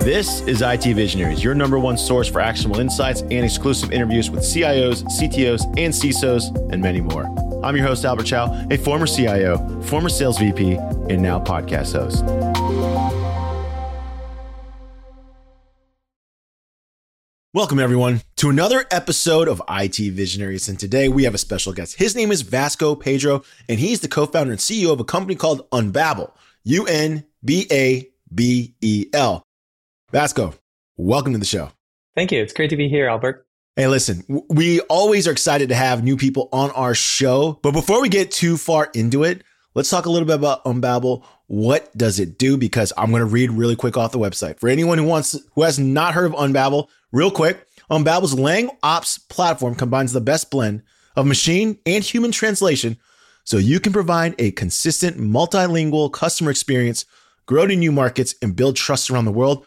This is IT Visionaries, your #1 source for actionable insights and exclusive interviews with CIOs, CTOs, and CISOs, and many more. I'm your host, Albert Chow, a former CIO, former sales VP, and now podcast host. Welcome, everyone, to another episode of IT Visionaries. And today we have a special guest. His name is Vasco Pedro, and he's the co-founder and CEO of a company called Unbabel, U-N-B-A-B-E-L. Vasco, welcome to the show. Thank you. It's great to be here, Albert. Hey, listen, we always are excited to have new people on our show. But before we get too far into it, let's talk a little bit about Unbabel. What does it do? Because I'm going to read really quick off the website. For anyone who has not heard of Unbabel, real quick, Unbabel's LangOps platform combines the best blend of machine and human translation so you can provide a consistent multilingual customer experience, grow to new markets, and build trust around the world.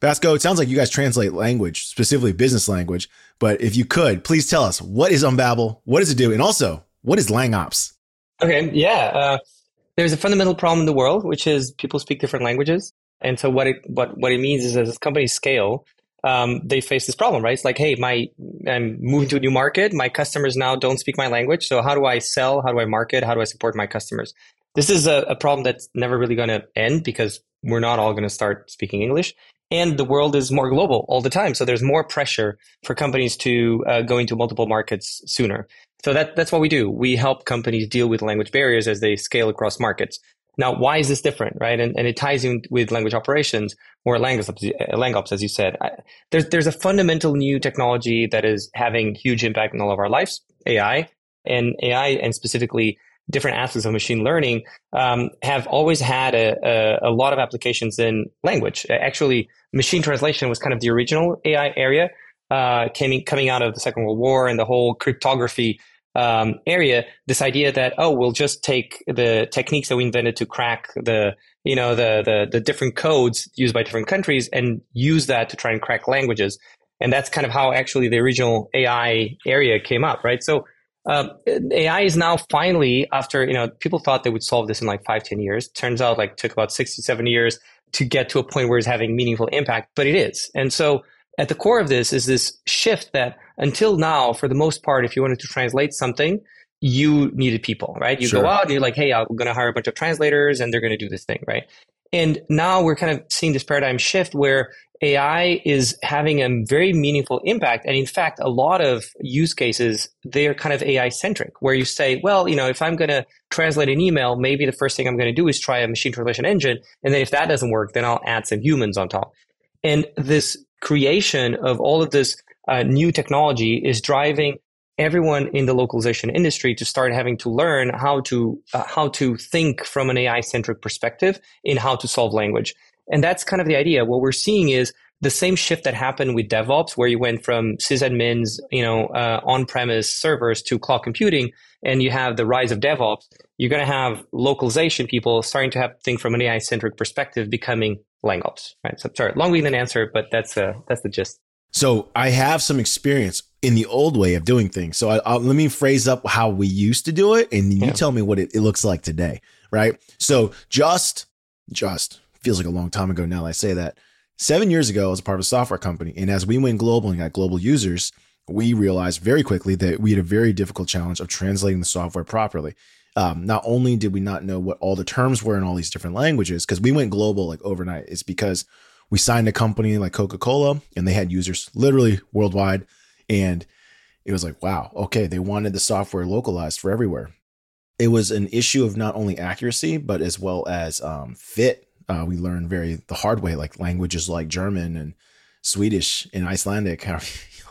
Vasco, it sounds like you guys translate language, specifically business language, but if you could, please tell us, what is Unbabel? What does it do? And also, what is LangOps? Okay, yeah. There's a fundamental problem in the world, which is people speak different languages. And so what it means is as companies scale, they face this problem, right? It's like, hey, I'm moving to a new market. My customers now don't speak my language. So how do I sell? How do I market? How do I support my customers? This is a problem that's never really going to end because we're not all going to start speaking English. And the world is more global all the time. So there's more pressure for companies to go into multiple markets sooner. So that's what we do. We help companies deal with language barriers as they scale across markets. Now, why is this different, right? And it ties in with language operations or LangOps, as you said. There's a fundamental new technology that is having huge impact in all of our lives, AI, and specifically different aspects of machine learning have always had a lot of applications in language. Actually, machine translation was kind of the original AI area, coming out of the Second World War and the whole cryptography area. This idea that we'll just take the techniques that we invented to crack the different codes used by different countries and use that to try and crack languages, and that's kind of how actually the original AI area came up, right? So. AI is now finally, after, people thought they would solve this in 5-10 years. Turns out took about 60-70 years to get to a point where it's having meaningful impact, but it is. And so at the core of this is this shift that until now, for the most part, if you wanted to translate something, you needed people, right? You go out and you're like, hey, I'm going to hire a bunch of translators and they're going to do this thing, right? And now we're kind of seeing this paradigm shift where AI is having a very meaningful impact. And in fact, a lot of use cases, they're kind of AI centric, where you say, well, if I'm going to translate an email, maybe the first thing I'm going to do is try a machine translation engine. And then if that doesn't work, then I'll add some humans on top. And this creation of all of this new technology is driving everyone in the localization industry to start having to learn how to think from an AI centric perspective in how to solve language. And that's kind of the idea. What we're seeing is the same shift that happened with DevOps, where you went from sysadmins, on-premise servers to cloud computing, and you have the rise of DevOps. You're going to have localization people starting to have to think from an AI-centric perspective, becoming LangOps. Right? So, sorry, long-winded answer, but that's the gist. So I have some experience in the old way of doing things. So let me phrase up how we used to do it, and you tell me what it looks like today, right? So just. Feels like a long time ago now that I say that. 7 years ago, I was a part of a software company. And as we went global and got global users, we realized very quickly that we had a very difficult challenge of translating the software properly. Not only did we not know what all the terms were in all these different languages, because we went global overnight. It's because we signed a company like Coca-Cola and they had users literally worldwide. And it was like, wow, okay, they wanted the software localized for everywhere. It was an issue of not only accuracy, but as well as fit. We learned the hard way, like languages like German and Swedish and Icelandic have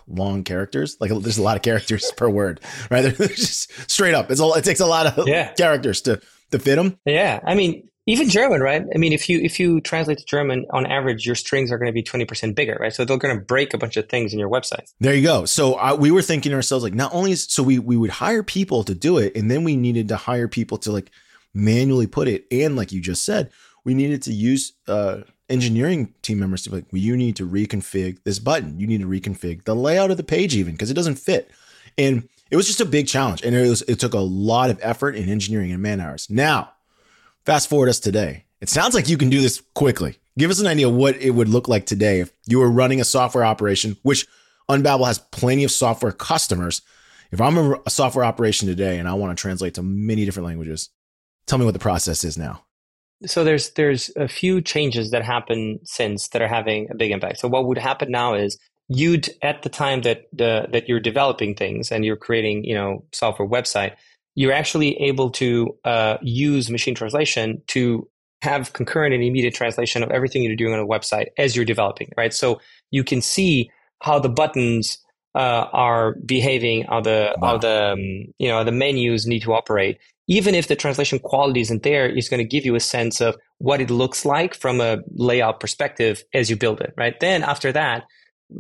long characters. There's a lot of characters per word, right? They're just straight up. It takes a lot of characters to fit them. Yeah. I mean, even German, right? I mean, if you translate to German, on average, your strings are going to be 20% bigger, right? So they're going to break a bunch of things in your website. There you go. So we were thinking to ourselves, we would hire people to do it. And then we needed to hire people to manually put it. And like you just said, we needed to use engineering team members to be you need to reconfigure this button. You need to reconfigure the layout of the page even because it doesn't fit. And it was just a big challenge. And it took a lot of effort in engineering and man hours. Now, fast forward us today. It sounds like you can do this quickly. Give us an idea what it would look like today if you were running a software operation, which Unbabel has plenty of software customers. If I'm a software operation today and I want to translate to many different languages, tell me what the process is now. So there's a few changes that happen since that are having a big impact. So what would happen now is you'd, at the time that you're developing things and you're creating, you know, software website, you're actually able to use machine translation to have concurrent and immediate translation of everything you're doing on a website as you're developing, right? So you can see how the buttons are behaving, how the menus need to operate. Even if the translation quality isn't there, it's going to give you a sense of what it looks like from a layout perspective as you build it, right? Then after that,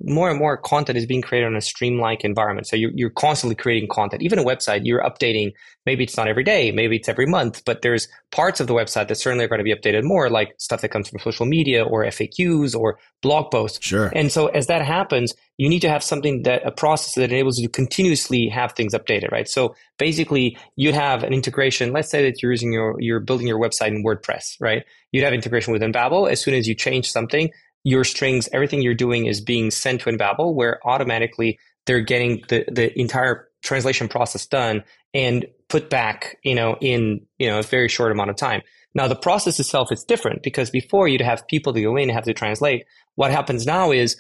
more and more content is being created on a stream-like environment. So you're constantly creating content. Even a website, you're updating. Maybe it's not every day, maybe it's every month, but there's parts of the website that certainly are going to be updated more, like stuff that comes from social media or FAQs or blog posts. Sure. And so as that happens, you need to have a process that enables you to continuously have things updated, right? So basically, you'd have an integration. Let's say that you're building your website in WordPress, right? You'd have integration with Unbabel. As soon as you change something, your strings, everything you're doing is being sent to Unbabel, where automatically they're getting the entire translation process done and put back, in a very short amount of time. Now, the process itself is different because before you'd have people to go in and have to translate. What happens now is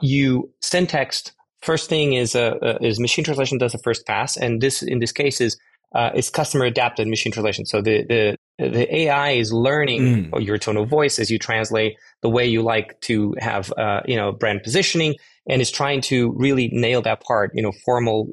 you send text. First thing is machine translation does the first pass, and this in this case is customer adapted machine translation. So the AI is learning your tone of voice as you translate, the way you like to have, brand positioning, and is trying to really nail that part, formal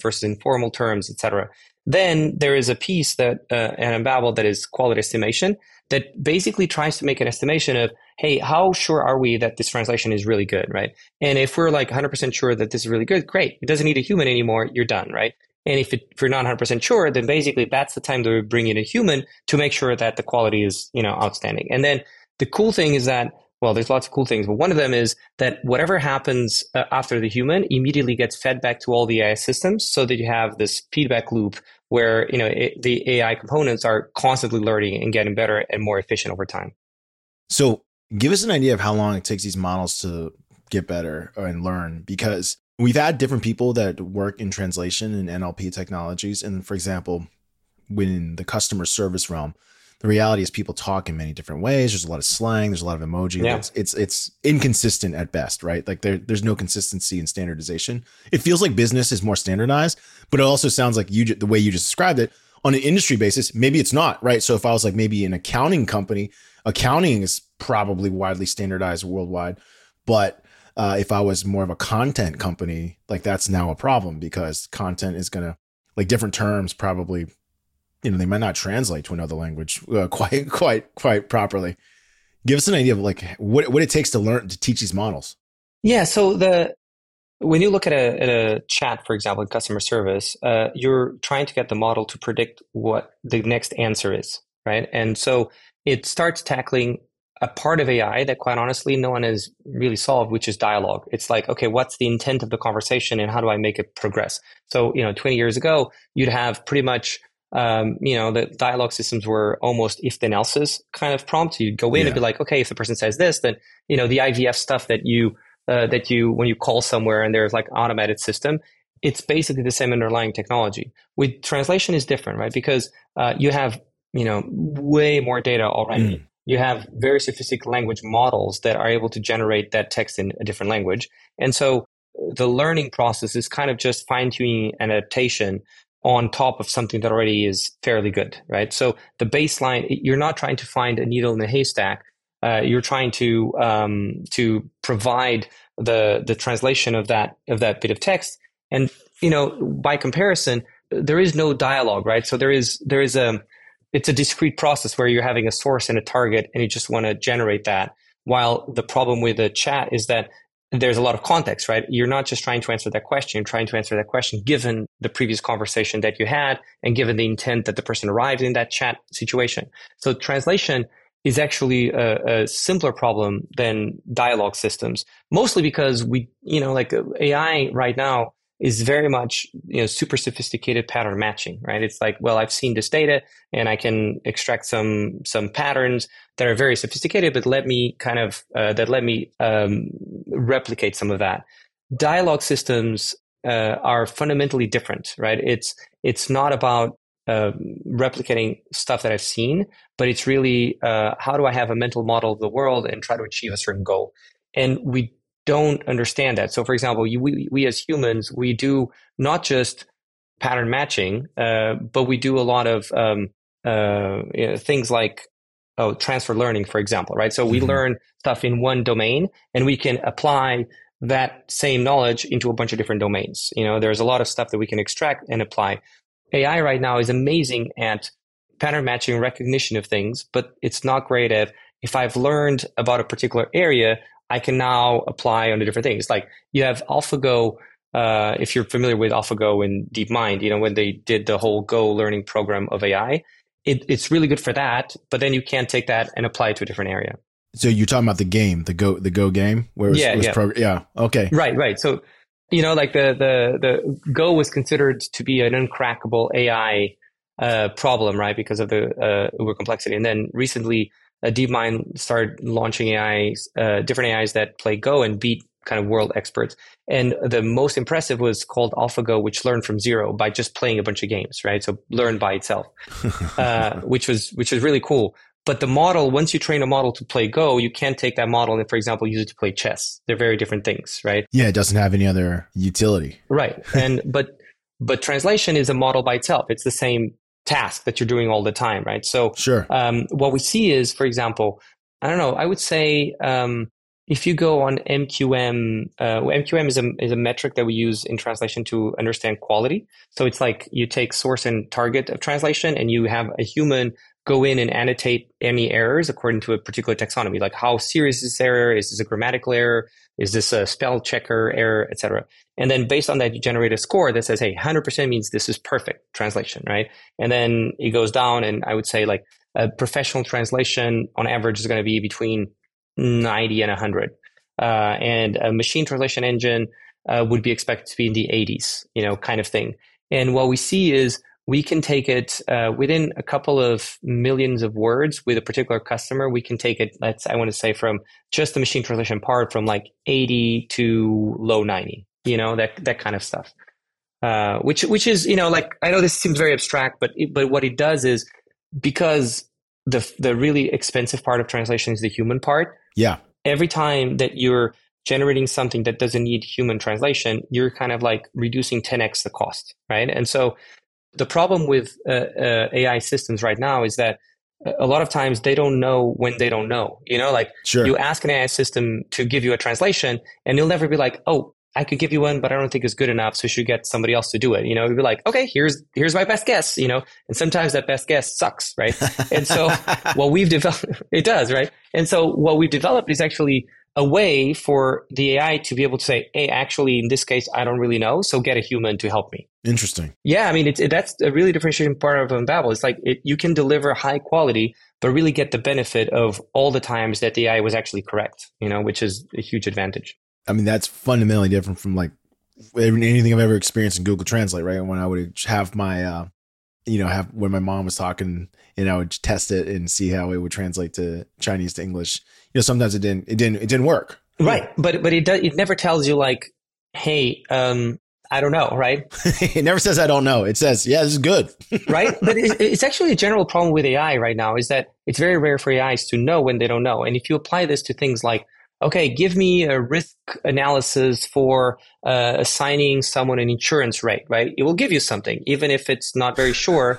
versus informal terms, etc. Then there is a piece that at Unbabel that is quality estimation that basically tries to make an estimation of, hey, how sure are we that this translation is really good, right? And if we're like 100% sure that this is really good, great. It doesn't need a human anymore. You're done, right? And if you're not 100% sure, then basically that's the time that we bring in a human to make sure that the quality is, outstanding. And then the cool thing is that, well, there's lots of cool things, but one of them is that whatever happens after the human immediately gets fed back to all the AI systems, so that you have this feedback loop where, the AI components are constantly learning and getting better and more efficient over time. So give us an idea of how long it takes these models to get better and learn, because we've had different people that work in translation and NLP technologies. And for example, within the customer service realm, the reality is people talk in many different ways. There's a lot of slang. There's a lot of emoji. Yeah. It's inconsistent at best, right? Like there's no consistency in standardization. It feels like business is more standardized, but it also sounds like the way you just described it on an industry basis, maybe it's not, right? So if I was like maybe an accounting company, accounting is probably widely standardized worldwide, but if I was more of a content company, like that's now a problem because content is going to, like, different terms probably, they might not translate to another language quite properly. Give us an idea of like what it takes to learn to teach these models. Yeah. So when you look at a chat, for example, in customer service, you're trying to get the model to predict what the next answer is, right? And so it starts tackling a part of AI that, quite honestly, no one has really solved, which is dialogue. It's like, okay, what's the intent of the conversation and how do I make it progress? So, 20 years ago, you'd have pretty much, the dialogue systems were almost if then else's kind of prompt. You'd go in and be like, okay, if the person says this, then, the IVF stuff that you when you call somewhere and there's like automated system, it's basically the same underlying technology. With translation is different, right? Because you have, way more data already. You have very sophisticated language models that are able to generate that text in a different language. And so the learning process is kind of just fine-tuning an adaptation on top of something that already is fairly good, right? So the baseline, you're not trying to find a needle in a haystack. You're trying to provide the translation of that bit of text. And, by comparison, there is no dialogue, right? So it's a discrete process where you're having a source and a target and you just want to generate that. While the problem with the chat is that there's a lot of context, right? You're not just trying to answer that question. You're trying to answer that question given the previous conversation that you had and given the intent that the person arrived in that chat situation. So translation is actually a simpler problem than dialogue systems, mostly because we, like AI right now is very much, you know, super sophisticated pattern matching, right? It's like, well, I've seen this data and I can extract some patterns that are very sophisticated, but let me kind of, replicate some of that. Dialogue systems are fundamentally different, right? It's not about replicating stuff that I've seen, but it's really how do I have a mental model of the world and try to achieve a certain goal? And we don't understand that. So for example, we as humans, we do not just pattern matching, but we do a lot of things like transfer learning, for example, right? So we learn stuff in one domain and we can apply that same knowledge into a bunch of different domains. You know, there's a lot of stuff that we can extract and apply. AI right now is amazing at pattern matching recognition of things, but it's not great at, if I've learned about a particular area, I can now apply on the different things. Like you have AlphaGo, if you're familiar with AlphaGo and DeepMind, you know, when they did the whole Go learning program of AI, it's really good for that, but then you can't take that and apply it to a different area. So you're talking about the game, the Go game? Where it was, okay. Right. So, you know, like the Go was considered to be an uncrackable AI problem, right? Because of the uber complexity. And then recently, DeepMind started launching AIs, different AIs that play Go and beat kind of world experts. And the most impressive was called AlphaGo, which learned from zero by just playing a bunch of games, right? So learned by itself, which was really cool. But the model, once you train a model to play Go, you can't take that model and, for example, use it to play chess. They're very different things, right? Yeah, it doesn't have any other utility. Right. And but translation is a model by itself. It's the same task that you're doing all the time, right? So sure. What we see is, for example, I don't know, I would say if you go on MQM, MQM is a metric that we use in translation to understand quality. So it's like you take source and target of translation and you have a human go in and annotate any errors according to a particular taxonomy, like how serious is this error? Is this a grammatical error? Is this a spell checker error, et cetera? And then based on that, you generate a score that says, hey, 100% means this is perfect translation, right? And then it goes down, and I would say like a professional translation on average is going to be between 90 and 100. And a machine translation engine would be expected to be in the 80s, you know, kind of thing. And what we see is we can take it within a couple of millions of words with a particular customer. We can take it, I want to say, from just the machine translation part from like 80 to low 90, you know, that kind of stuff. Which is, you know, like, I know this seems very abstract, but what it does is, because the really expensive part of translation is the human part. Yeah. Every time that you're generating something that doesn't need human translation, you're kind of like reducing 10x the cost, right? And so the problem with AI systems right now is that a lot of times they don't know when they don't know. You know, like sure. You ask an AI system to give you a translation and you'll never be like, oh, I could give you one, but I don't think it's good enough. So you should get somebody else to do it. You know, you'd be like, okay, here's my best guess, you know, and sometimes that best guess sucks, right? And so what we've developed, it does, right? And so what we've developed is actually a way for the AI to be able to say, hey, actually, in this case, I don't really know. So get a human to help me. Interesting. Yeah. I mean, that's a really differentiating part of Unbabel. It's like you can deliver high quality, but really get the benefit of all the times that the AI was actually correct, you know, which is a huge advantage. I mean, that's fundamentally different from like anything I've ever experienced in Google Translate, right? When I would have my, when my mom was talking and I would test it and see how it would translate to Chinese to English. You know, sometimes it didn't work. Right. But it never tells you like, hey, I don't know, right? It never says, I don't know. It says, yeah, this is good. Right. But it's actually a general problem with AI right now is that it's very rare for AIs to know when they don't know. And if you apply this to things like, okay, give me a risk analysis for assigning someone an insurance rate, right? It will give you something, even if it's not very sure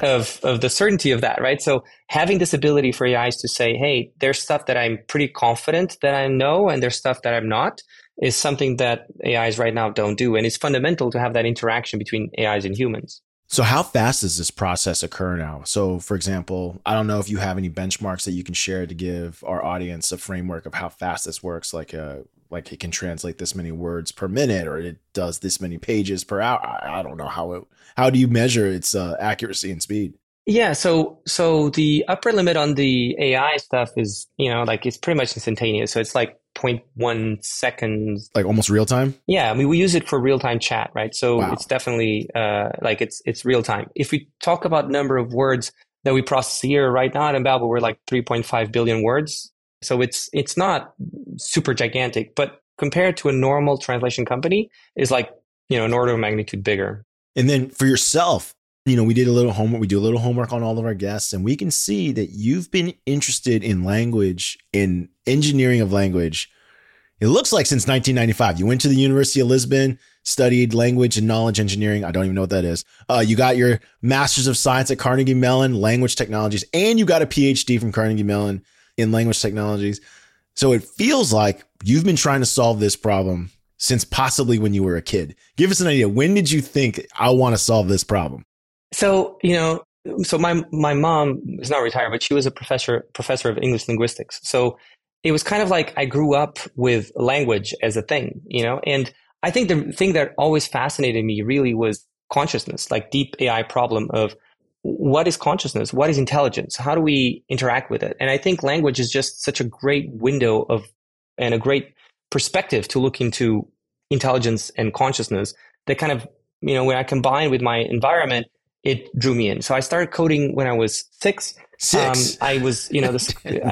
of the certainty of that, right? So having this ability for AIs to say, hey, there's stuff that I'm pretty confident that I know and there's stuff that I'm not is something that AIs right now don't do. And it's fundamental to have that interaction between AIs and humans. So how fast does this process occur now? So for example, I don't know if you have any benchmarks that you can share to give our audience a framework of how fast this works, like it can translate this many words per minute, or it does this many pages per hour. I don't know how do you measure its accuracy and speed? Yeah. So the upper limit on the AI stuff is, you know, like it's pretty much instantaneous. So it's like 0.1 seconds. Like almost real time? Yeah. I mean, we use it for real time chat, right? So it's definitely like it's real time. If we talk about number of words that we process a year right now at Unbabel, we're like 3.5 billion words. So it's not super gigantic, but compared to a normal translation company is like, you know, an order of magnitude bigger. And then for yourself, you know, we did a little homework. We do a little homework on all of our guests, and we can see that you've been interested in language, in engineering of language. It looks like since 1995, you went to the University of Lisbon, studied language and knowledge engineering. I don't even know what that is. You got your master's of science at Carnegie Mellon, language technologies, and you got a PhD from Carnegie Mellon in language technologies. So it feels like you've been trying to solve this problem since possibly when you were a kid. Give us an idea. When did you think, I want to solve this problem? So, you know, so my mom is not retired, but she was a professor of English linguistics. So it was kind of like I grew up with language as a thing, you know, and I think the thing that always fascinated me really was consciousness, like deep AI problem of what is consciousness? What is intelligence? How do we interact with it? And I think language is just such a great window of and a great perspective to look into intelligence and consciousness that kind of, you know, when I combine with my environment, it drew me in. So I started coding when I was six. I was, you know, this. You know,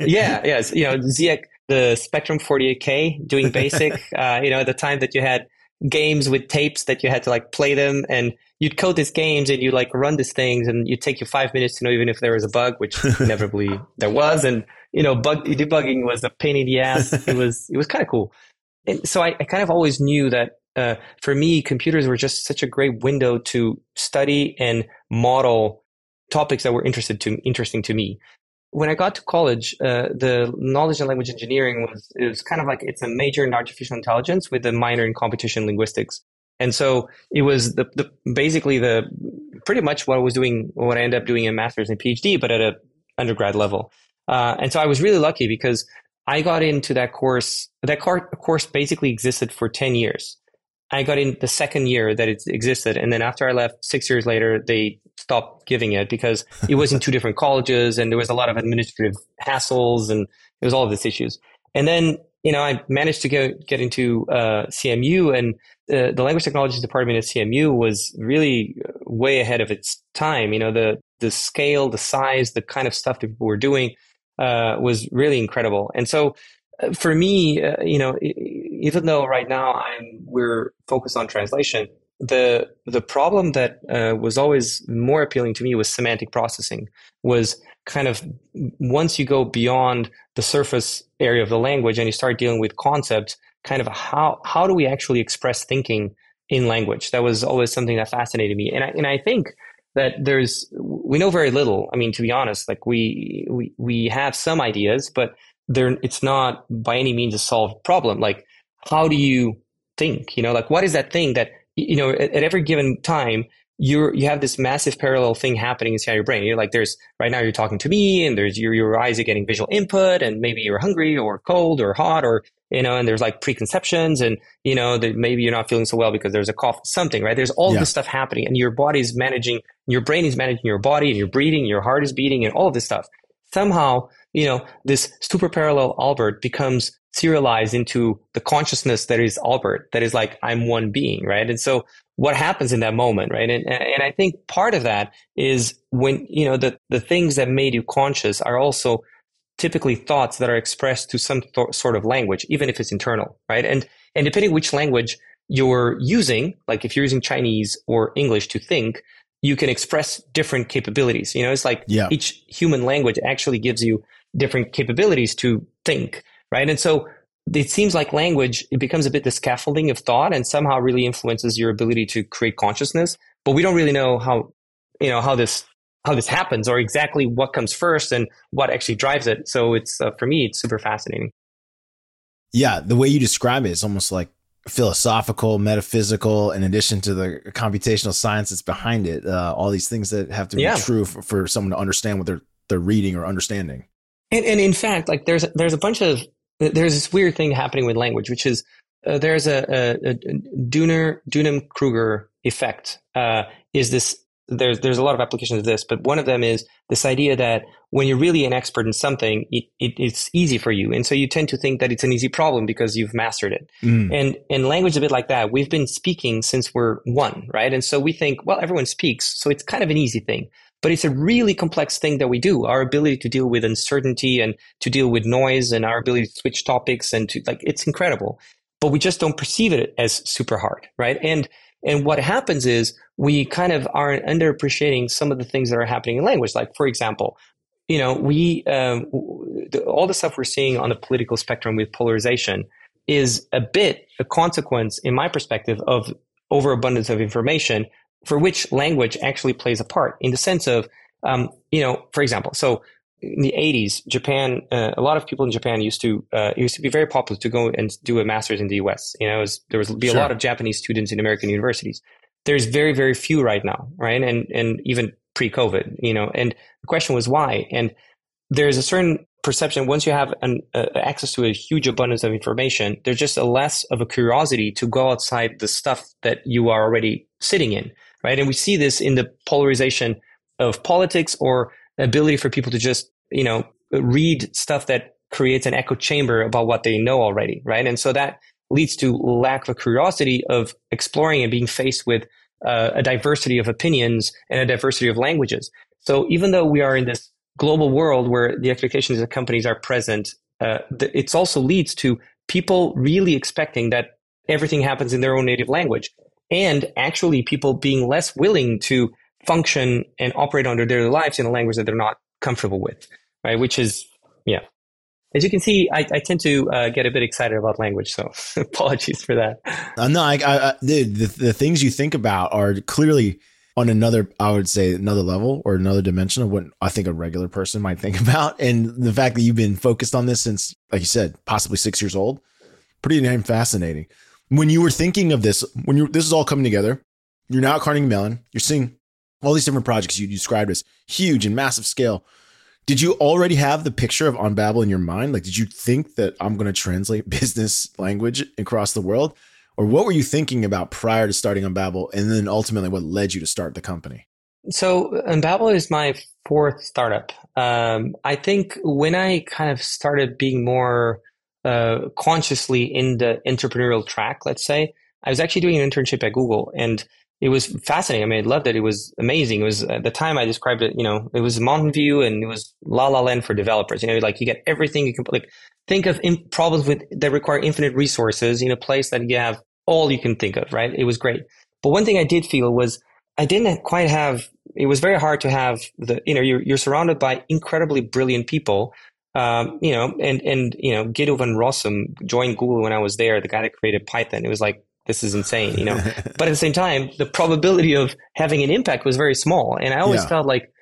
ZX, the Spectrum 48K, doing BASIC. You know, at the time that you had games with tapes that you had to like play them, and you'd code these games and you like run these things, and you'd take you 5 minutes to know even if there was a bug, which inevitably there was. And you know, bug debugging was a pain in the ass. It was kind of cool. And so I kind of always knew that. For me, computers were just such a great window to study and model topics that were interesting to me. When I got to college, the knowledge and language engineering was kind of like it's a major in artificial intelligence with a minor in computational linguistics. And so it was basically pretty much what I was doing, what I ended up doing in master's and PhD, but at an undergrad level. And so I was really lucky because I got into that course. That course basically existed for 10 years. I got in the second year that it existed. And then after I left, 6 years later, they stopped giving it because it was in two different colleges and there was a lot of administrative hassles and it was all of these issues. And then, you know, I managed to get into CMU, and the language technologies department at CMU was really way ahead of its time. You know, the scale, the size, the kind of stuff that people were doing was really incredible. And so for me, you know, even though right now we're focused on translation, the problem that was always more appealing to me was semantic processing. Was kind of once you go beyond the surface area of the language and you start dealing with concepts, kind of how do we actually express thinking in language? That was always something that fascinated me, and I think that we know very little. I mean, to be honest, like we have some ideas, but it's not by any means a solved problem. Like, how do you think? You know, like, what is that thing that, you know, at every given time, you have this massive parallel thing happening inside your brain. You're like, there's right now you're talking to me, and there's your eyes are getting visual input, and maybe you're hungry or cold or hot, or, you know, and there's like preconceptions, and, you know, that maybe you're not feeling so well because there's a cough, something, right? There's all this stuff happening, and your brain is managing your body, and you're breathing, your heart is beating, and all of this stuff. Somehow, you know, this super parallel Albert becomes serialized into the consciousness that is Albert, that is like, I'm one being, right? And so what happens in that moment, right? And I think part of that is when, you know, the things that made you conscious are also typically thoughts that are expressed to some sort of language, even if it's internal, right? And depending which language you're using, like if you're using Chinese or English to think, you can express different capabilities. You know, it's like each human language actually gives you different capabilities to think, right? And so it seems like language, it becomes a bit the scaffolding of thought and somehow really influences your ability to create consciousness. But we don't really know how this happens or exactly what comes first and what actually drives it. So it's, for me, it's super fascinating. Yeah. The way you describe it is almost like philosophical, metaphysical, in addition to the computational science that's behind it, all these things that have to be true for someone to understand what they're reading or understanding. And in fact, like there's this weird thing happening with language, which is there's a Dunning-Kruger effect. Is this there's a lot of applications of this, but one of them is this idea that when you're really an expert in something, it's easy for you. And so you tend to think that it's an easy problem because you've mastered it. Mm. And language is a bit like that. We've been speaking since we're one, right? And so we think, well, everyone speaks, so it's kind of an easy thing. But it's a really complex thing that we do. Our ability to deal with uncertainty and to deal with noise and our ability to switch topics and to like, it's incredible. But we just don't perceive it as super hard, right? And what happens is we kind of are underappreciating some of the things that are happening in language. Like, for example, you know, we all the stuff we're seeing on the political spectrum with polarization is a bit a consequence, in my perspective, of overabundance of information for which language actually plays a part in the sense of, you know, for example, so in the 80s, Japan, a lot of people in Japan used to be very popular to go and do a master's in the US. You know, there would be Sure. a lot of Japanese students in American universities. There's very, very few right now, right? And even pre-COVID, you know, and the question was why? And there's a certain perception, once you have access to a huge abundance of information, there's just a less of a curiosity to go outside the stuff that you are already sitting in, right? And we see this in the polarization of politics or ability for people to just, you know, read stuff that creates an echo chamber about what they know already, right? And so that leads to lack of curiosity of exploring and being faced with a diversity of opinions and a diversity of languages. So even though we are in this global world where the expectations of companies are present, it also leads to people really expecting that everything happens in their own native language, and actually people being less willing to function and operate under their lives in a language that they're not comfortable with, right? Which is, yeah. As you can see, I tend to get a bit excited about language, so apologies for that. The things you think about are clearly on another, I would say, another level or another dimension of what I think a regular person might think about. And the fact that you've been focused on this since, like you said, possibly 6 years old, pretty damn fascinating. When you were thinking of this, this is all coming together, you're now at Carnegie Mellon, you're seeing all these different projects you described as huge and massive scale. Did you already have the picture of Unbabel in your mind? Like, did you think that I'm going to translate business language across the world? Or what were you thinking about prior to starting Unbabel? And then ultimately, what led you to start the company? So Unbabel is my fourth startup. I think when I kind of started being more consciously in the entrepreneurial track, let's say, I was actually doing an internship at Google, and it was fascinating. I mean, I loved it. It was amazing. It was, at the time I described it, you know, it was Mountain View and it was La La Land for developers. You know, like you get everything you can, like think of problems that require infinite resources in a place that you have all you can think of, right? It was great. But one thing I did feel was I didn't quite have, it was very hard to have the, you know, you're surrounded by incredibly brilliant people, you know, and, you know, Guido van Rossum joined Google when I was there, the guy that created Python. It was like, this is insane, you know, but at the same time, the probability of having an impact was very small. And I always felt like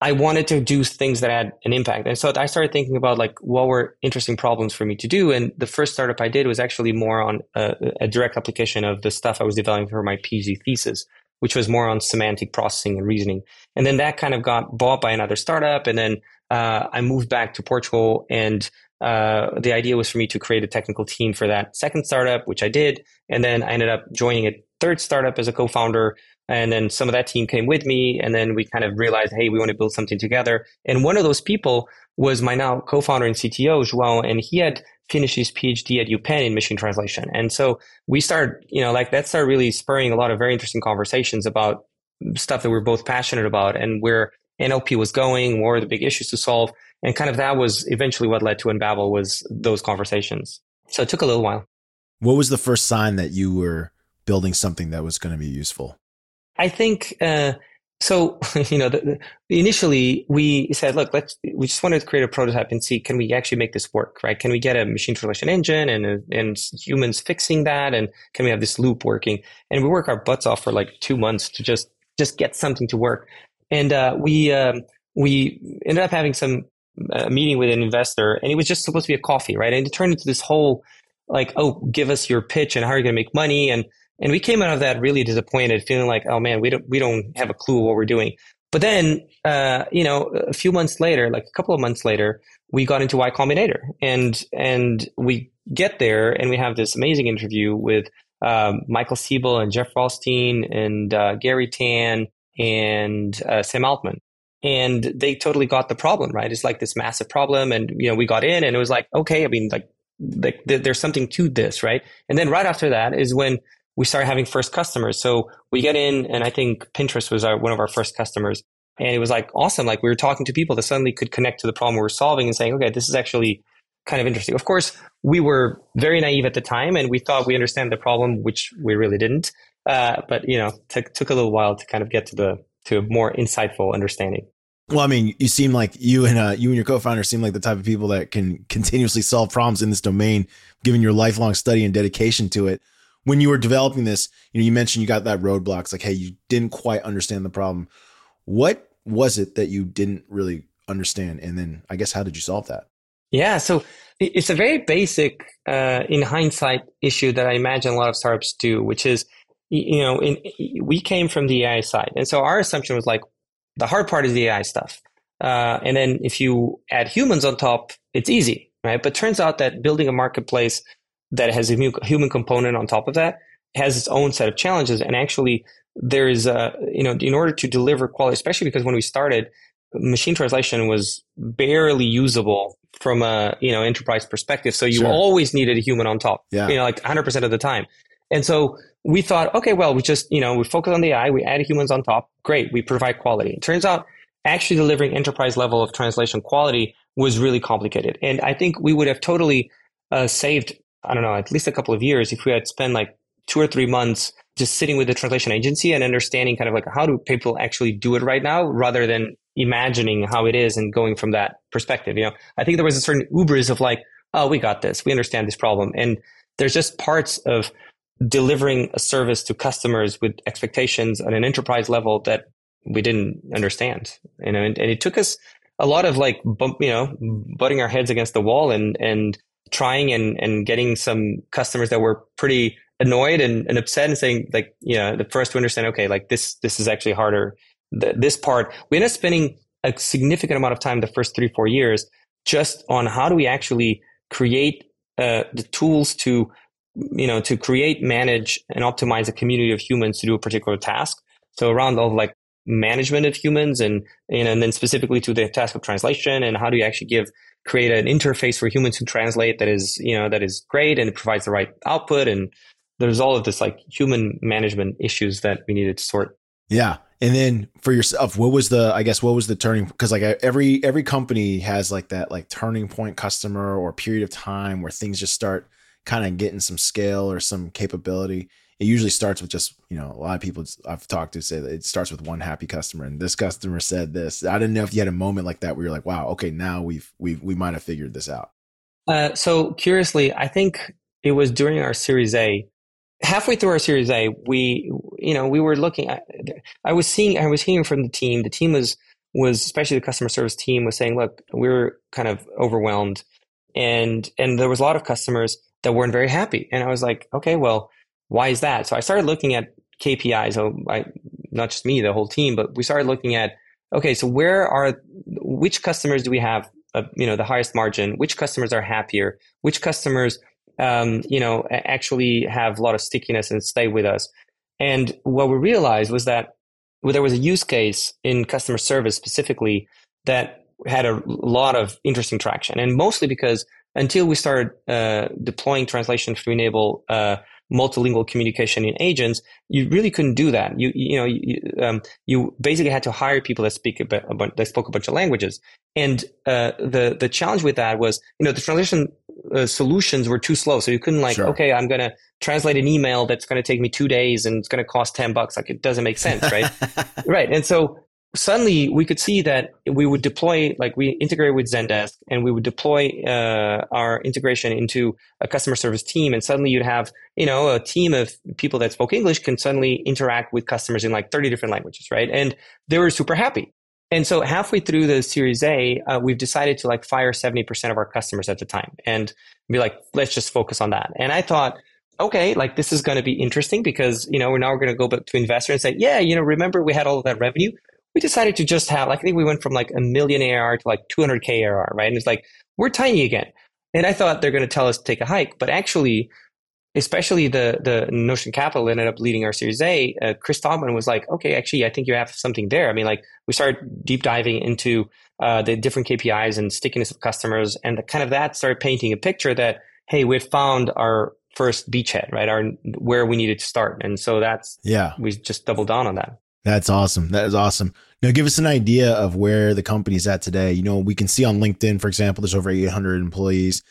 I wanted to do things that had an impact. And so I started thinking about like, what were interesting problems for me to do? And the first startup I did was actually more on a direct application of the stuff I was developing for my PhD thesis, which was more on semantic processing and reasoning. And then that kind of got bought by another startup. And then I moved back to Portugal, and the idea was for me to create a technical team for that second startup, which I did. And then I ended up joining a third startup as a co-founder. And then some of that team came with me. And then we kind of realized, hey, we want to build something together. And one of those people was my now co-founder and CTO, João, and he had finished his PhD at UPenn in machine translation. And so we started, you know, like that started really spurring a lot of very interesting conversations about stuff that we're both passionate about and where NLP was going, what were the big issues to solve. And kind of that was eventually what led to Unbabel, was those conversations. So it took a little while. What was the first sign that you were building something that was going to be useful? I think, so, you know, initially we said, look, we just wanted to create a prototype and see, can we actually make this work, right? Can we get a machine translation engine and humans fixing that? And can we have this loop working? And we work our butts off for like 2 months to just get something to work. And we ended up having a meeting with an investor, and it was just supposed to be a coffee, right? And it turned into this whole like, oh, give us your pitch and how are you going to make money? And we came out of that really disappointed, feeling like, oh man, we don't have a clue what we're doing. But then, you know, a couple of months later, we got into Y Combinator, and we get there and we have this amazing interview with Michael Siebel and Jeff Ralstein and Gary Tan and Sam Altman. And they totally got the problem, right? It's like this massive problem. And, you know, we got in and it was like, okay, I mean, like there's something to this, right? And then right after that is when we started having first customers. So we get in, and I think Pinterest was one of our first customers. And it was like awesome. Like we were talking to people that suddenly could connect to the problem we were solving and saying, okay, this is actually kind of interesting. Of course, we were very naive at the time and we thought we understand the problem, which we really didn't. But, you know, took a little while to kind of get to a more insightful understanding. Well, I mean, you seem like you and your co-founder seem like the type of people that can continuously solve problems in this domain, given your lifelong study and dedication to it. When you were developing this, you know, you mentioned you got that roadblocks, like, hey, you didn't quite understand the problem. What was it that you didn't really understand? And then I guess, how did you solve that? Yeah. So it's a very basic, in hindsight, issue that I imagine a lot of startups do, which is, you know, we came from the AI side. And so our assumption was like, the hard part is the AI stuff. And then if you add humans on top, it's easy, right? But turns out that building a marketplace that has a human component on top of that has its own set of challenges. And actually there is in order to deliver quality, especially because when we started, machine translation was barely usable from a, you know, enterprise perspective. So you always needed a human on top, you know, like 100% of the time. And so we thought, okay, well, we just, you know, we focus on the AI, we add humans on top. Great. We provide quality. It turns out actually delivering enterprise level of translation quality was really complicated. And I think we would have totally saved, I don't know, at least a couple of years if we had spent like 2 or 3 months just sitting with the translation agency and understanding kind of like how do people actually do it right now rather than imagining how it is and going from that perspective. You know, I think there was a certain hubris of like, oh, we got this. We understand this problem. And there's just parts of delivering a service to customers with expectations on an enterprise level that we didn't understand, you know, and it took us a lot of like, butting our heads against the wall and trying and getting some customers that were pretty annoyed and upset and saying like, you know, the first to understand, okay, like this is actually harder. This part, we ended up spending a significant amount of time the first 3-4 years just on how do we actually create the tools to, you know, to create, manage, and optimize a community of humans to do a particular task. So around all like management of humans and then specifically to the task of translation and how do you actually create an interface for humans who translate that is, you know, that is great and it provides the right output. And there's all of this like human management issues that we needed to sort. Yeah. And then for yourself, what was the turning? Because like every company has like that like turning point customer or period of time where things just start kind of getting some scale or some capability. It usually starts with just, you know, a lot of people I've talked to say that it starts with one happy customer and this customer said this. I didn't know if you had a moment like that where you're like, wow, okay, now we might've figured this out. So curiously, I think it was during our Series A, halfway through our Series A, we were looking at, I was hearing from the team was especially the customer service team was saying, look, we're kind of overwhelmed. And there was a lot of customers that weren't very happy. And I was like, okay, well, why is that? So I started looking at KPIs. So not just me, the whole team, but we started looking at, okay, so which customers do we have, the highest margin, which customers are happier, which customers, actually have a lot of stickiness and stay with us. And what we realized was that there was a use case in customer service specifically that had a lot of interesting traction. And mostly because until we started deploying translation to enable multilingual communication in agents, you really couldn't do that. You basically had to hire people that spoke a bunch of languages. And the challenge with that was, the translation solutions were too slow. So you couldn't okay, I'm going to translate an email that's going to take me 2 days and it's going to cost $10. Like it doesn't make sense, right? Right. And so suddenly we could see that we would deploy, like we integrate with Zendesk and we would deploy our integration into a customer service team. And suddenly you'd have, a team of people that spoke English can suddenly interact with customers in like 30 different languages, right? And they were super happy. And so halfway through the Series A, we've decided to like fire 70% of our customers at the time and be like, let's just focus on that. And I thought, okay, like this is going to be interesting because, we're now going to go back to investor and say, yeah, remember we had all of that revenue. We decided to just have, like, I think we went from like $1 million ARR to like 200K ARR, right? And it's like, we're tiny again. And I thought they're going to tell us to take a hike, but actually especially the Notion Capital ended up leading our Series A, Chris Taubman was like, okay, actually, I think you have something there. I mean, like we started deep diving into the different KPIs and stickiness of customers, and the kind of that started painting a picture that, hey, we had found our first beachhead, right? Where we needed to start. And so we just doubled down on that. That's awesome. That is awesome. Now, give us an idea of where the company's at today. You know, we can see on LinkedIn, for example, there's over 800 employees,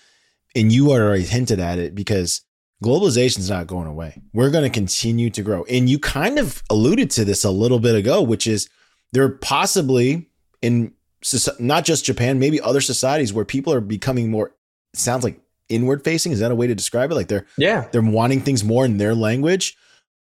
and you already hinted at it because globalization is not going away. We're going to continue to grow. And you kind of alluded to this a little bit ago, which is there possibly in not just Japan, maybe other societies where people are becoming more, it sounds like inward facing. Is that a way to describe it? Like they're wanting things more in their language,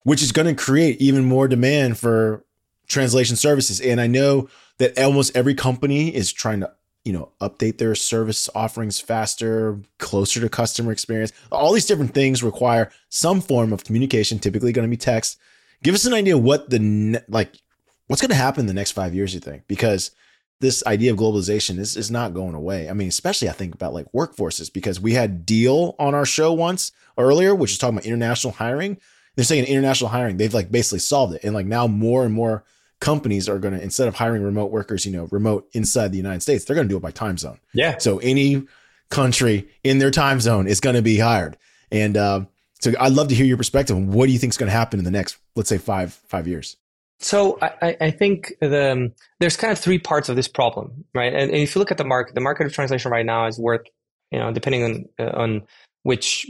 which is going to create even more demand for translation services. And I know that almost every company is trying to, you know, update their service offerings faster, closer to customer experience. All these different things require some form of communication, typically going to be text. Give us an idea what what's going to happen in the next 5 years, you think? Because this idea of globalization is not going away. I mean, especially I think about like workforces, because we had DALL-E on our show once earlier, which is talking about international hiring. They're saying international hiring, they've like basically solved it. And like now more and more companies are going to, instead of hiring remote workers, you know, remote inside the United States, they're going to do it by time zone. Yeah. So any country in their time zone is going to be hired. And so I'd love to hear your perspective on what do you think is going to happen in the next, let's say five years? So I think there's kind of three parts of this problem, right? And if you look at the market of translation right now is worth, you know, depending on which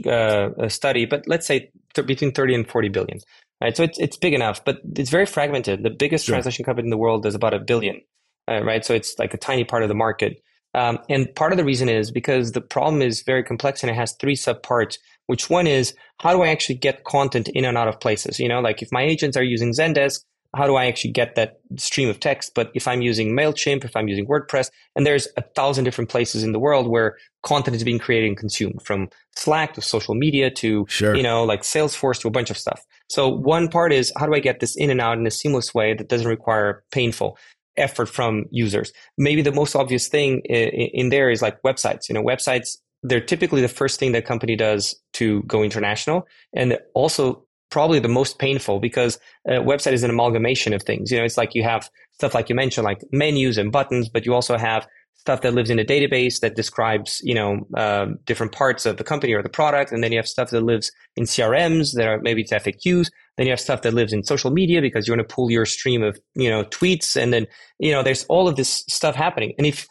study, but let's say between 30 and 40 billion. Right, so it's big enough, but it's very fragmented. The biggest translation company in the world is about $1 billion, right? So it's like a tiny part of the market. And part of the reason is because the problem is very complex and it has three subparts, which one is, how do I actually get content in and out of places? You know, like if my agents are using Zendesk, how do I actually get that stream of text? But if I'm using MailChimp, if I'm using WordPress, and there's 1,000 different places in the world where content is being created and consumed, from Slack to social media to, you know, like Salesforce to a bunch of stuff. So one part is, how do I get this in and out in a seamless way that doesn't require painful effort from users? Maybe the most obvious thing in there is like websites. You know, websites, they're typically the first thing that a company does to go international, and also probably the most painful, because a website is an amalgamation of things. You know, it's like you have stuff like you mentioned, like menus and buttons, but you also have stuff that lives in a database that describes, you know, different parts of the company or the product. And then you have stuff that lives in CRMs that are maybe it's FAQs. Then you have stuff that lives in social media because you want to pull your stream of, you know, tweets. And then, you know, there's all of this stuff happening. And if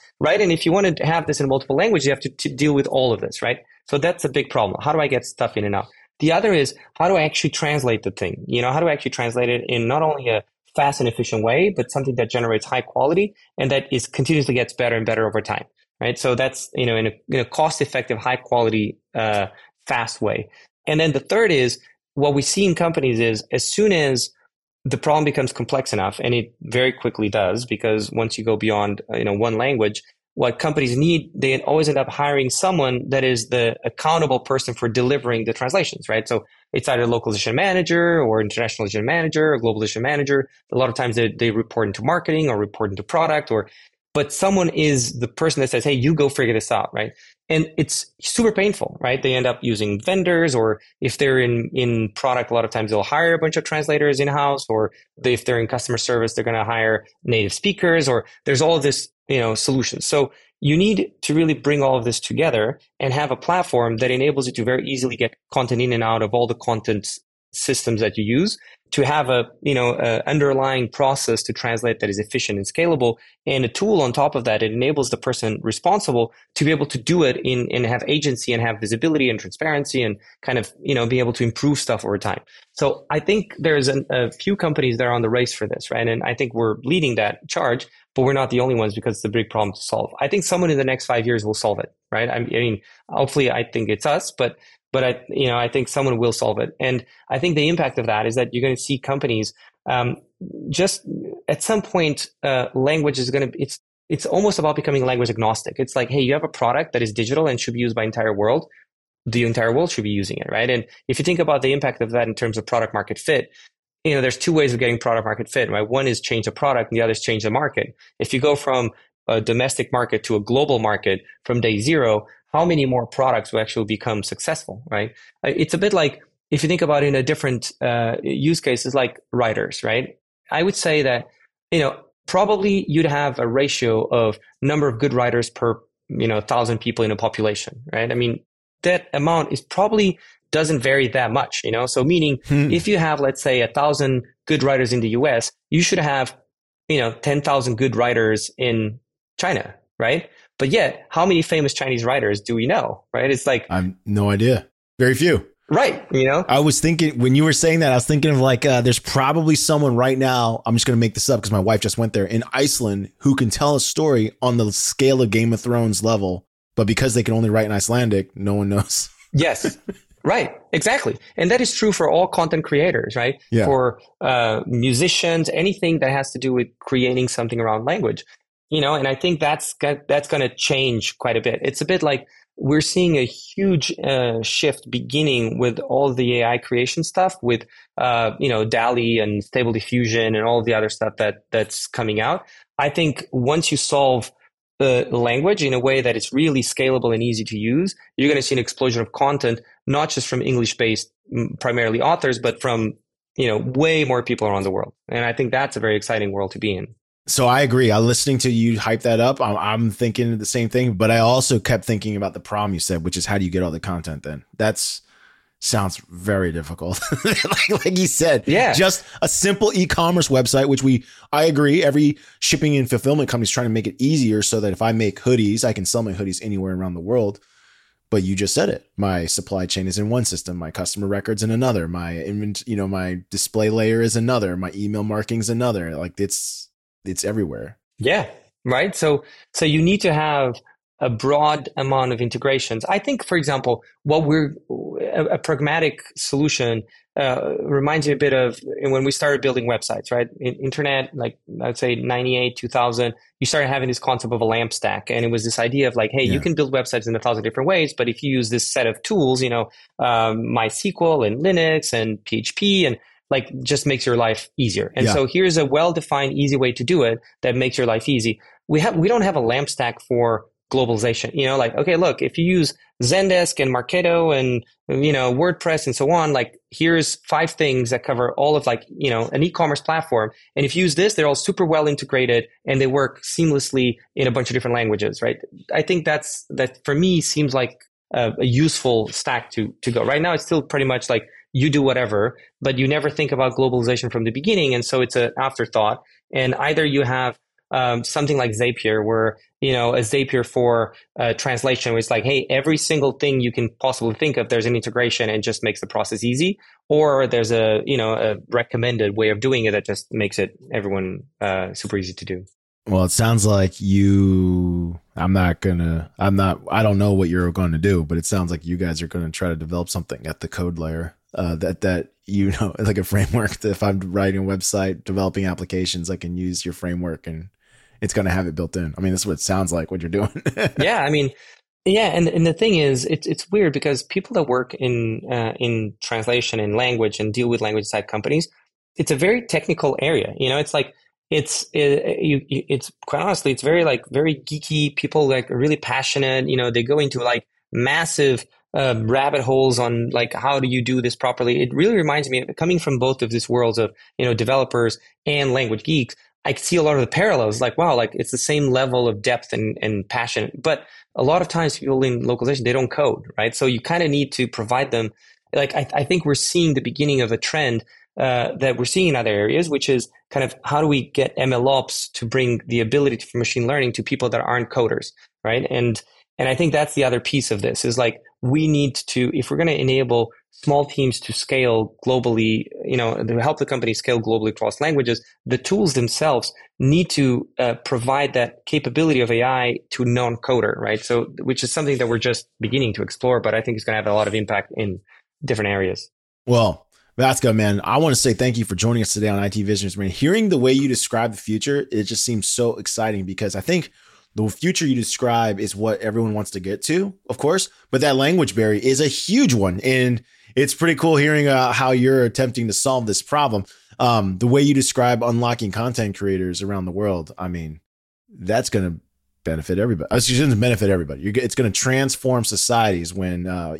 you want to have this in multiple languages, you have to deal with all of this, right? So that's a big problem. How do I get stuff in and out? The other is, how do I actually translate the thing? You know, how do I actually translate it in not only a fast and efficient way, but something that generates high quality and that is continuously gets better and better over time, right? So that's, you know, in a cost-effective, high-quality, fast way. And then the third is, what we see in companies is, as soon as the problem becomes complex enough, and it very quickly does, because once you go beyond, you know, one language, what companies need, they always end up hiring someone that is the accountable person for delivering the translations, right? So it's either a localization manager or internationalization manager or globalization manager. A lot of times they report into marketing or report into product, but someone is the person that says, hey, you go figure this out, right? And it's super painful, right? They end up using vendors, or if they're in product, a lot of times they'll hire a bunch of translators in-house, or if they're in customer service, they're going to hire native speakers, or there's all of this, you know, solutions. So you need to really bring all of this together and have a platform that enables you to very easily get content in and out of all the content systems that you use, to have a underlying process to translate that is efficient and scalable, and a tool on top of that. It enables the person responsible to be able to do it and have agency and have visibility and transparency and kind of, you know, be able to improve stuff over time. So I think there's a few companies that are on the race for this, right? And I think we're leading that charge, but we're not the only ones, because it's a big problem to solve. I think someone in the next 5 years will solve it, right? I mean, hopefully I think it's us, but I think someone will solve it. And I think the impact of that is that you're going to see companies just at some point, language is going to, it's almost about becoming language agnostic. It's like, hey, you have a product that is digital and should be used by entire world. The entire world should be using it, right? And if you think about the impact of that in terms of product market fit, you know, there's two ways of getting product market fit, right? One is change the product and the other is change the market. If you go from a domestic market to a global market from day zero, how many more products will actually become successful, right? It's a bit like if you think about it in a different use case, it's like writers, right? I would say that, you know, probably you'd have a ratio of number of good writers per, you know, 1,000 people in a population, right? I mean, that amount is probably doesn't vary that much, you know? So meaning if you have, let's say, 1,000 good writers in the US, you should have, you know, 10,000 good writers in China, right? But yet, how many famous Chinese writers do we know, right? It's like... I've no idea. Very few. Right, you know? I was thinking, when you were saying that, I was thinking of like, there's probably someone right now, I'm just going to make this up because my wife just went there, in Iceland, who can tell a story on the scale of Game of Thrones level, but because they can only write in Icelandic, no one knows. Yes. Right. Exactly. And that is true for all content creators, right? Yeah. For musicians, anything that has to do with creating something around language, you know, and I think that's going to change quite a bit. It's a bit like we're seeing a huge shift beginning with all the AI creation stuff with, you know, DALL-E and Stable Diffusion and all the other stuff that's coming out. I think once you solve the language in a way that it's really scalable and easy to use, you're going to see an explosion of content, not just from English-based primarily authors, but from, you know, way more people around the world. And I think that's a very exciting world to be in. So I agree. I'm listening to you hype that up. I'm thinking the same thing, but I also kept thinking about the problem you said, which is how do you get all the content then? That's sounds very difficult. like you said, yeah. Just a simple e-commerce website, which I agree, every shipping and fulfillment company is trying to make it easier so that if I make hoodies, I can sell my hoodies anywhere around the world. But you just said it. My supply chain is in one system, my customer records in another, my display layer is another, my email marketing is another. Like it's everywhere. Yeah, right. So you need to have a broad amount of integrations. I think, for example, a pragmatic solution reminds me a bit of when we started building websites, right? Internet, like I'd say 98, 2000, you started having this concept of a LAMP stack. And it was this idea of like, hey, You can build websites in 1,000 different ways, but if you use this set of tools, you know, MySQL and Linux and PHP and like just makes your life easier. And So here's a well-defined, easy way to do it that makes your life easy. We don't have a LAMP stack for globalization, you know, like, okay, look, if you use Zendesk and Marketo and, you know, WordPress and so on, like here's 5 things that cover all of like, you know, an e-commerce platform. And if you use this, they're all super well integrated and they work seamlessly in a bunch of different languages, right? I think that for me seems like a useful stack to go. Right now, it's still pretty much like you do whatever, but you never think about globalization from the beginning. And so it's an afterthought. And either you have something like Zapier where, you know, a Zapier for translation where it's like, hey, every single thing you can possibly think of, there's an integration and just makes the process easy. Or there's a, you know, a recommended way of doing it that just makes it everyone super easy to do. Well, it sounds like I don't know what you're going to do, but it sounds like you guys are going to try to develop something at the code layer that, you know, like a framework that if I'm writing a website, developing applications, I can use your framework and it's going to have it built in. I mean, that's what it sounds like what you're doing. Yeah. I mean, yeah. And the thing is, it's weird because people that work in translation and language and deal with language side companies, it's a very technical area. You know, it's like, it's quite honestly, it's very like very geeky people, like really passionate, you know, they go into like massive rabbit holes on like, how do you do this properly? It really reminds me of coming from both of these worlds of, you know, developers and language geeks. I see a lot of the parallels, like, wow, like it's the same level of depth and passion. But a lot of times people in localization, they don't code, right? So you kind of need to provide them. Like, I think we're seeing the beginning of a trend that we're seeing in other areas, which is kind of how do we get MLOps to bring the ability for machine learning to people that aren't coders, right? And I think that's the other piece of this is like, we need to, if we're going to enable small teams to scale globally, you know, to help the company scale globally across languages, the tools themselves need to provide that capability of AI to non-coder, right? So, which is something that we're just beginning to explore, but I think it's going to have a lot of impact in different areas. Well, Vasco, man, I want to say thank you for joining us today on IT Visionaries. Man, hearing the way you describe the future, it just seems so exciting because I think the future you describe is what everyone wants to get to, of course, but that language barrier is a huge one. And it's pretty cool hearing how you're attempting to solve this problem. The way you describe unlocking content creators around the world, I mean, that's going to benefit everybody. It doesn't benefit everybody. It's going to transform societies when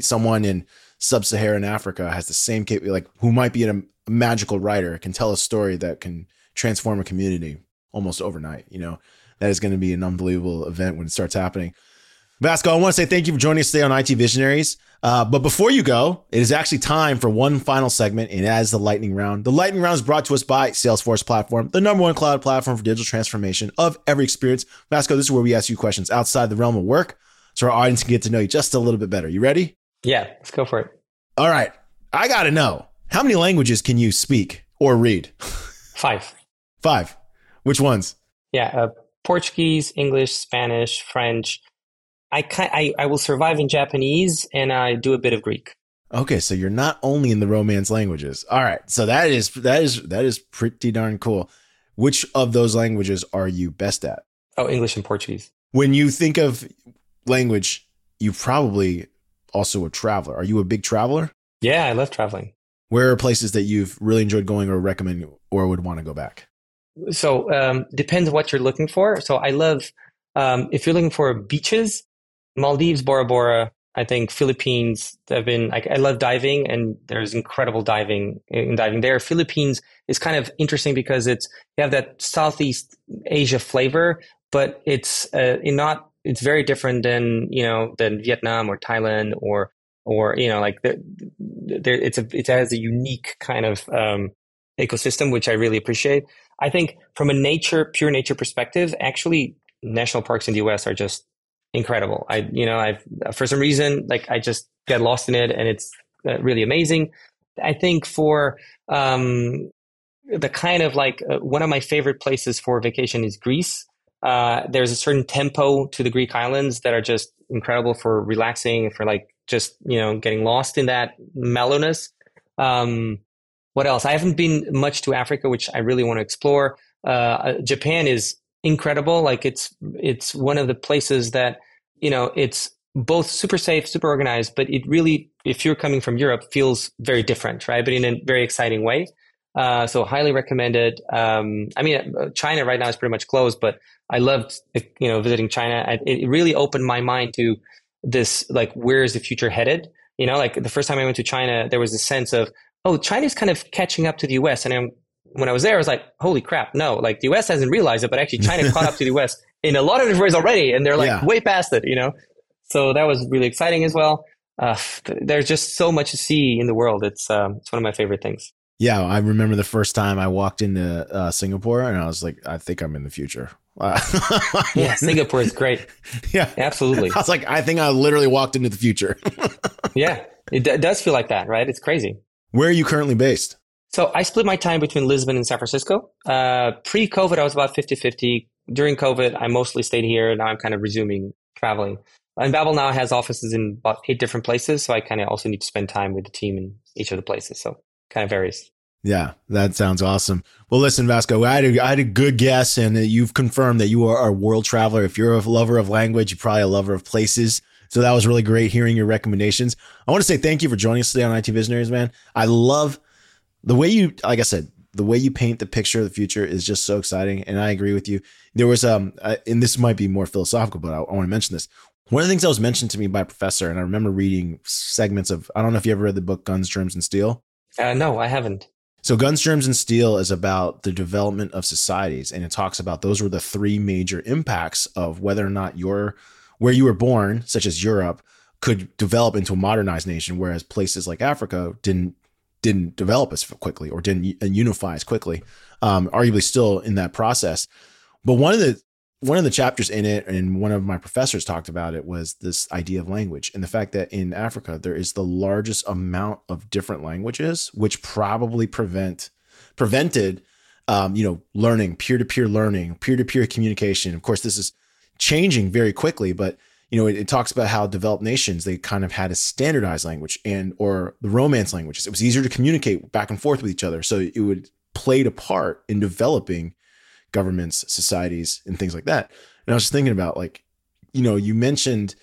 someone in sub-Saharan Africa has the same capability, like who might be a magical writer, can tell a story that can transform a community almost overnight. You know, that is going to be an unbelievable event when it starts happening. Vasco, I want to say thank you for joining us today on IT Visionaries. But before you go, it is actually time for one final segment, and that is the lightning round. The lightning round is brought to us by Salesforce Platform, the number one cloud platform for digital transformation of every experience. Vasco, this is where we ask you questions outside the realm of work so our audience can get to know you just a little bit better. You ready? Yeah, let's go for it. All right. I got to know, how many languages can you speak or read? Five. Which ones? Yeah. Portuguese, English, Spanish, French. I will survive in Japanese, and I do a bit of Greek. Okay, so you're not only in the Romance languages. All right, so that is pretty darn cool. Which of those languages are you best at? Oh, English and Portuguese. When you think of language, you probably also a traveler. Are you a big traveler? Yeah, I love traveling. Where are places that you've really enjoyed going, or recommend, or would want to go back? So depends what you're looking for. So I love if you're looking for beaches. Maldives, Bora Bora, I think Philippines. I love diving, and there's incredible diving there. Philippines is kind of interesting because you have that Southeast Asia flavor, but it's very different than Vietnam or Thailand it has a unique kind of ecosystem, which I really appreciate. I think from a pure nature perspective, actually, national parks in the U.S. are just incredible. I've for some reason, I just get lost in it, and it's really amazing. I think for the kind of one of my favorite places for vacation is Greece. There's a certain tempo to the Greek islands that are just incredible for relaxing, for getting lost in that mellowness. What else? I haven't been much to Africa, which I really want to explore. Japan is incredible. It's one of the places that, it's both super safe, super organized, but it really, if you're coming from Europe, feels very different, right? But in a very exciting way. So highly recommended. China right now is pretty much closed, but I loved, visiting China. It really opened my mind to this, where is the future headed? The first time I went to China, there was a sense of, oh, China's kind of catching up to the US. And when I was there, I was like, holy crap, no, the US hasn't realized it, but actually China caught up to the US in a lot of different ways already. And they're way past it, So that was really exciting as well. There's just so much to see in the world. It's one of my favorite things. Yeah. I remember the first time I walked into Singapore, and I was like, I think I'm in the future. Yeah. Singapore is great. Yeah, absolutely. I was like, I think I literally walked into the future. Yeah. It does feel like that, right? It's crazy. Where are you currently based? So I split my time between Lisbon and San Francisco. Pre-COVID, I was about 50-50. During COVID, I mostly stayed here. Now I'm kind of resuming traveling. Unbabel now has offices in about 8 different places. So I kind of also need to spend time with the team in each of the places. So kind of varies. Yeah, that sounds awesome. Well, listen, Vasco, I had a good guess, and you've confirmed that you are a world traveler. If you're a lover of language, you're probably a lover of places. So that was really great hearing your recommendations. I want to say thank you for joining us today on IT Visionaries, man. I love the way you, like I said, the way you paint the picture of the future is just so exciting. And I agree with you. There was, and this might be more philosophical, but I want to mention this. One of the things that was mentioned to me by a professor, and I remember reading segments of, I don't know if you ever read the book, Guns, Germs, and Steel. No, I haven't. So Guns, Germs, and Steel is about the development of societies. And it talks about those were the 3 major impacts of whether or not where you were born, such as Europe, could develop into a modernized nation, whereas places like Africa didn't develop as quickly or didn't unify as quickly, arguably still in that process. But one of the chapters in it, and one of my professors talked about it, was this idea of language and the fact that in Africa, there is the largest amount of different languages, which probably prevented, learning, peer-to-peer learning, peer-to-peer communication. Of course, this is changing very quickly, but it talks about how developed nations, they kind of had a standardized language or the Romance languages. It was easier to communicate back and forth with each other. So it would played a part in developing governments, societies, and things like that. And I was just thinking about you mentioned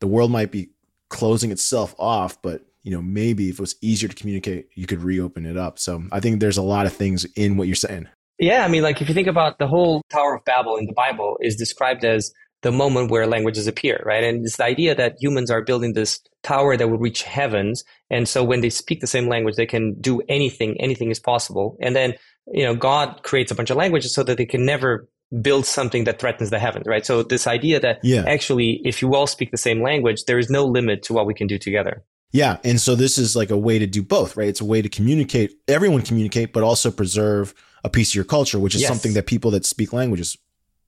the world might be closing itself off, but maybe if it was easier to communicate, you could reopen it up. So I think there's a lot of things in what you're saying. Yeah, I mean, like if you think about the whole Tower of Babel in the Bible is described as the moment where languages appear, right? And it's the idea that humans are building this tower that will reach heavens. And so when they speak the same language, they can do anything, anything is possible. And then, you know, God creates a bunch of languages so that they can never build something that threatens the heavens, right? So this idea that actually, if you all speak the same language, there is no limit to what we can do together. Yeah. And so this is like a way to do both, right? It's a way to communicate, everyone communicate, but also preserve a piece of your culture, which is something that people that speak languages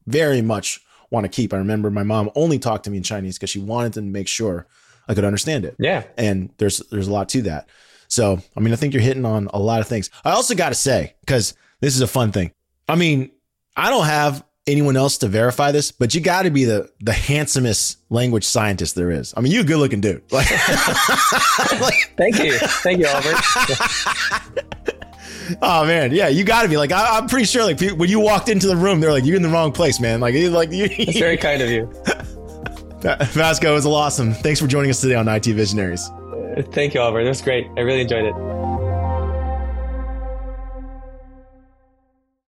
very much want to keep. I remember my mom only talked to me in Chinese because she wanted to make sure I could understand it. Yeah. And there's a lot to that. So, I mean, I think you're hitting on a lot of things. I also got to say, because this is a fun thing. I mean, I don't have anyone else to verify this, but you got to be the handsomest language scientist there is. I mean, you're a good looking dude. Like, Thank you, Albert. Oh man, yeah, you got to be like, I'm pretty sure like when you walked into the room, they're like, you're in the wrong place, man. Like you. That's very kind of you. Vasco, it was awesome. Thanks for joining us today on IT Visionaries. Thank you, Albert. That was great. I really enjoyed it.